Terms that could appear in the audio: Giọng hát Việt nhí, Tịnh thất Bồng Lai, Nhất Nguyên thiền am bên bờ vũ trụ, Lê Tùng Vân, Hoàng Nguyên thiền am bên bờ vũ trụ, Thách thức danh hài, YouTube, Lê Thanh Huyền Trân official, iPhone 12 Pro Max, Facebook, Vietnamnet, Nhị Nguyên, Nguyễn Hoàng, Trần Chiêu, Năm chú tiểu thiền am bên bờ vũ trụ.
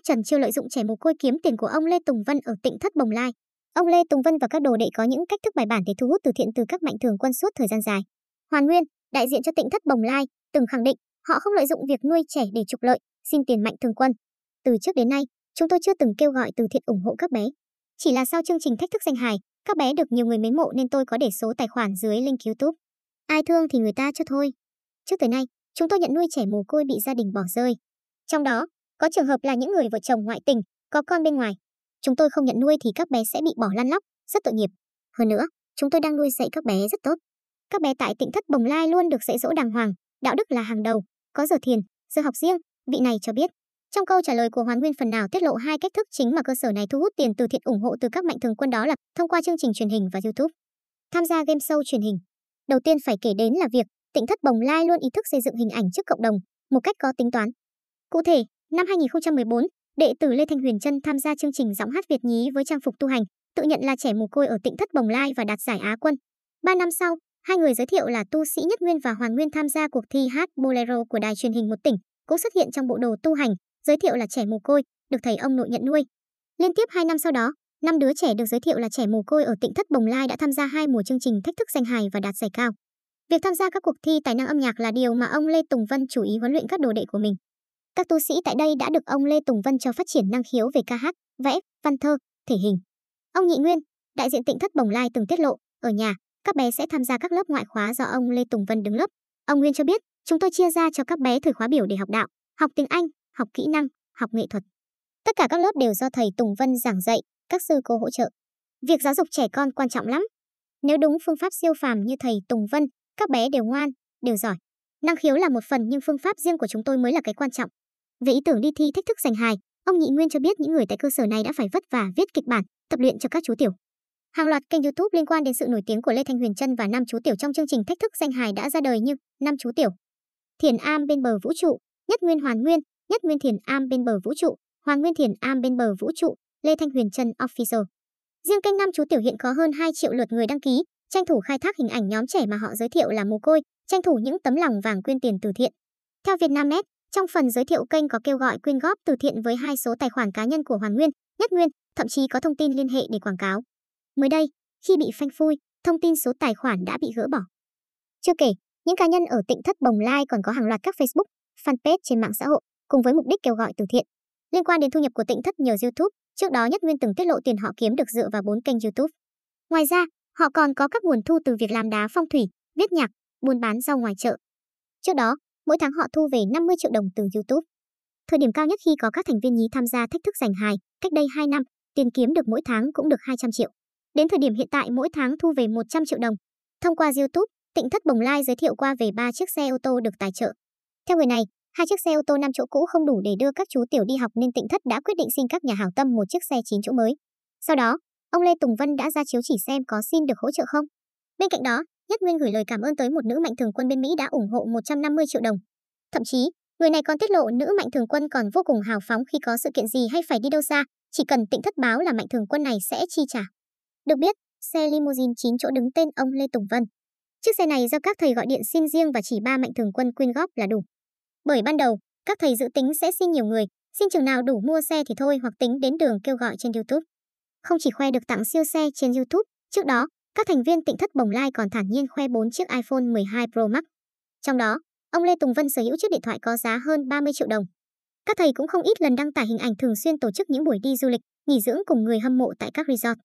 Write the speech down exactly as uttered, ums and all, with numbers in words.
góc Trần Chiêu lợi dụng trẻ mồ côi kiếm tiền của ông Lê Tùng Vân ở Tịnh Thất Bồng Lai. Ông Lê Tùng Vân và các đồ đệ có những cách thức bài bản để thu hút từ thiện từ các mạnh thường quân suốt thời gian dài. Hoàng Nguyên, đại diện cho Tịnh Thất Bồng Lai, từng khẳng định họ không lợi dụng việc nuôi trẻ để trục lợi, xin tiền mạnh thường quân. Từ trước đến nay, chúng tôi chưa từng kêu gọi từ thiện ủng hộ các bé. Chỉ là sau chương trình Thách Thức Danh Hài, các bé được nhiều người mến mộ nên tôi có để số tài khoản dưới link YouTube. Ai thương thì người ta cho thôi. Trước tới nay, chúng tôi nhận nuôi trẻ mồ côi bị gia đình bỏ rơi. Trong đó, có trường hợp là những người vợ chồng ngoại tình, có con bên ngoài. Chúng tôi không nhận nuôi thì các bé sẽ bị bỏ lăn lóc, rất tội nghiệp. Hơn nữa, chúng tôi đang nuôi dạy các bé rất tốt. Các bé tại Tịnh Thất Bồng Lai luôn được dạy dỗ đàng hoàng, đạo đức là hàng đầu, có giờ thiền, giờ học riêng, vị này cho biết. Trong câu trả lời của Hoàng Nguyên phần nào tiết lộ hai cách thức chính mà cơ sở này thu hút tiền từ thiện ủng hộ từ các mạnh thường quân, đó là thông qua chương trình truyền hình và YouTube. Tham gia game show truyền hình. Đầu tiên phải kể đến là việc Tịnh Thất Bồng Lai luôn ý thức xây dựng hình ảnh trước cộng đồng một cách có tính toán. Cụ thể, năm hai nghìn không trăm mười bốn, đệ tử Lê Thanh Huyền Trân tham gia chương trình Giọng Hát Việt Nhí với trang phục tu hành, tự nhận là trẻ mồ côi ở Tịnh Thất Bồng Lai và đạt giải Á quân. Ba năm sau, hai người giới thiệu là tu sĩ Nhất Nguyên và Hoàng Nguyên tham gia cuộc thi hát bolero của đài truyền hình một tỉnh, cũng xuất hiện trong bộ đồ tu hành, giới thiệu là trẻ mồ côi, được thầy ông nội nhận nuôi. Liên tiếp hai năm sau đó, năm đứa trẻ được giới thiệu là trẻ mồ côi ở Tịnh Thất Bồng Lai đã tham gia hai mùa chương trình Thách Thức Danh Hài và đạt giải cao. Việc tham gia các cuộc thi tài năng âm nhạc là điều mà ông Lê Tùng Vân chú ý huấn luyện các đồ đệ của mình. Các tu sĩ tại đây đã được ông Lê Tùng Vân cho phát triển năng khiếu về ca hát, vẽ, văn thơ, thể hình. Ông Nhị Nguyên, đại diện Tịnh Thất Bồng Lai từng tiết lộ, ở nhà, các bé sẽ tham gia các lớp ngoại khóa do ông Lê Tùng Vân đứng lớp. Ông Nguyên cho biết, chúng tôi chia ra cho các bé thời khóa biểu để học đạo, học tiếng Anh, học kỹ năng, học nghệ thuật. Tất cả các lớp đều do thầy Tùng Vân giảng dạy, các sư cô hỗ trợ. Việc giáo dục trẻ con quan trọng lắm. Nếu đúng phương pháp siêu phàm như thầy Tùng Vân, các bé đều ngoan, đều giỏi. Năng khiếu là một phần nhưng phương pháp riêng của chúng tôi mới là cái quan trọng. Về ý tưởng đi thi Thách Thức Danh Hài, ông Nhị Nguyên cho biết những người tại cơ sở này đã phải vất vả viết kịch bản, tập luyện cho các chú tiểu. Hàng loạt kênh YouTube liên quan đến sự nổi tiếng của Lê Thanh Huyền Trân và Năm Chú Tiểu trong chương trình Thách Thức Danh Hài đã ra đời như Năm Chú Tiểu Thiền Am Bên Bờ Vũ Trụ, Nhất Nguyên Hoàn Nguyên, Nhất Nguyên Thiền Am Bên Bờ Vũ Trụ, Hoàng Nguyên Thiền Am Bên Bờ Vũ Trụ, Lê Thanh Huyền Trân official. Riêng kênh Năm Chú Tiểu hiện có hơn hai triệu lượt người đăng ký, tranh thủ khai thác hình ảnh nhóm trẻ mà họ giới thiệu là mồ côi, tranh thủ những tấm lòng vàng quyên tiền từ thiện. Theo Vietnamnet, trong phần giới thiệu kênh có kêu gọi quyên góp từ thiện với hai số tài khoản cá nhân của Hoàng Nguyên, Nhất Nguyên, thậm chí có thông tin liên hệ để quảng cáo. Mới đây, khi bị phanh phui, thông tin số tài khoản đã bị gỡ bỏ. Chưa kể, những cá nhân ở Tịnh Thất Bồng Lai còn có hàng loạt các Facebook, fanpage trên mạng xã hội cùng với mục đích kêu gọi từ thiện. Liên quan đến thu nhập của Tịnh Thất nhờ YouTube, trước đó Nhất Nguyên từng tiết lộ tiền họ kiếm được dựa vào bốn kênh YouTube. Ngoài ra, họ còn có các nguồn thu từ việc làm đá phong thủy, viết nhạc, buôn bán rau ngoài chợ. Trước đó, mỗi tháng họ thu về năm mươi triệu đồng từ YouTube. Thời điểm cao nhất khi có các thành viên nhí tham gia Thách Thức Danh Hài, cách đây hai năm, tiền kiếm được mỗi tháng cũng được hai trăm triệu. Đến thời điểm hiện tại mỗi tháng thu về một trăm triệu đồng. Thông qua YouTube, Tịnh Thất Bồng Lai giới thiệu qua về ba chiếc xe ô tô được tài trợ. Theo người này, hai chiếc xe ô tô năm chỗ cũ không đủ để đưa các chú tiểu đi học nên Tịnh Thất đã quyết định xin các nhà hảo tâm một chiếc xe chín chỗ mới. Sau đó, ông Lê Tùng Vân đã ra chiếu chỉ xem có xin được hỗ trợ không. Bên cạnh đó, Nhất Nguyên gửi lời cảm ơn tới một nữ mạnh thường quân bên Mỹ đã ủng hộ một trăm năm mươi triệu đồng. Thậm chí, người này còn tiết lộ nữ mạnh thường quân còn vô cùng hào phóng khi có sự kiện gì hay phải đi đâu xa, chỉ cần Tịnh Thất báo là mạnh thường quân này sẽ chi trả. Được biết, xe limousine chín chỗ đứng tên ông Lê Tùng Vân. Chiếc xe này do các thầy gọi điện xin riêng và chỉ ba mạnh thường quân quyên góp là đủ. Bởi ban đầu, các thầy dự tính sẽ xin nhiều người, xin chừng nào đủ mua xe thì thôi hoặc tính đến đường kêu gọi trên YouTube. Không chỉ khoe được tặng siêu xe trên YouTube, trước đó, các thành viên Tịnh Thất Bồng Lai còn thản nhiên khoe bốn chiếc iPhone mười hai Pro Max. Trong đó, ông Lê Tùng Vân sở hữu chiếc điện thoại có giá hơn ba mươi triệu đồng. Các thầy cũng không ít lần đăng tải hình ảnh thường xuyên tổ chức những buổi đi du lịch, nghỉ dưỡng cùng người hâm mộ tại các resort.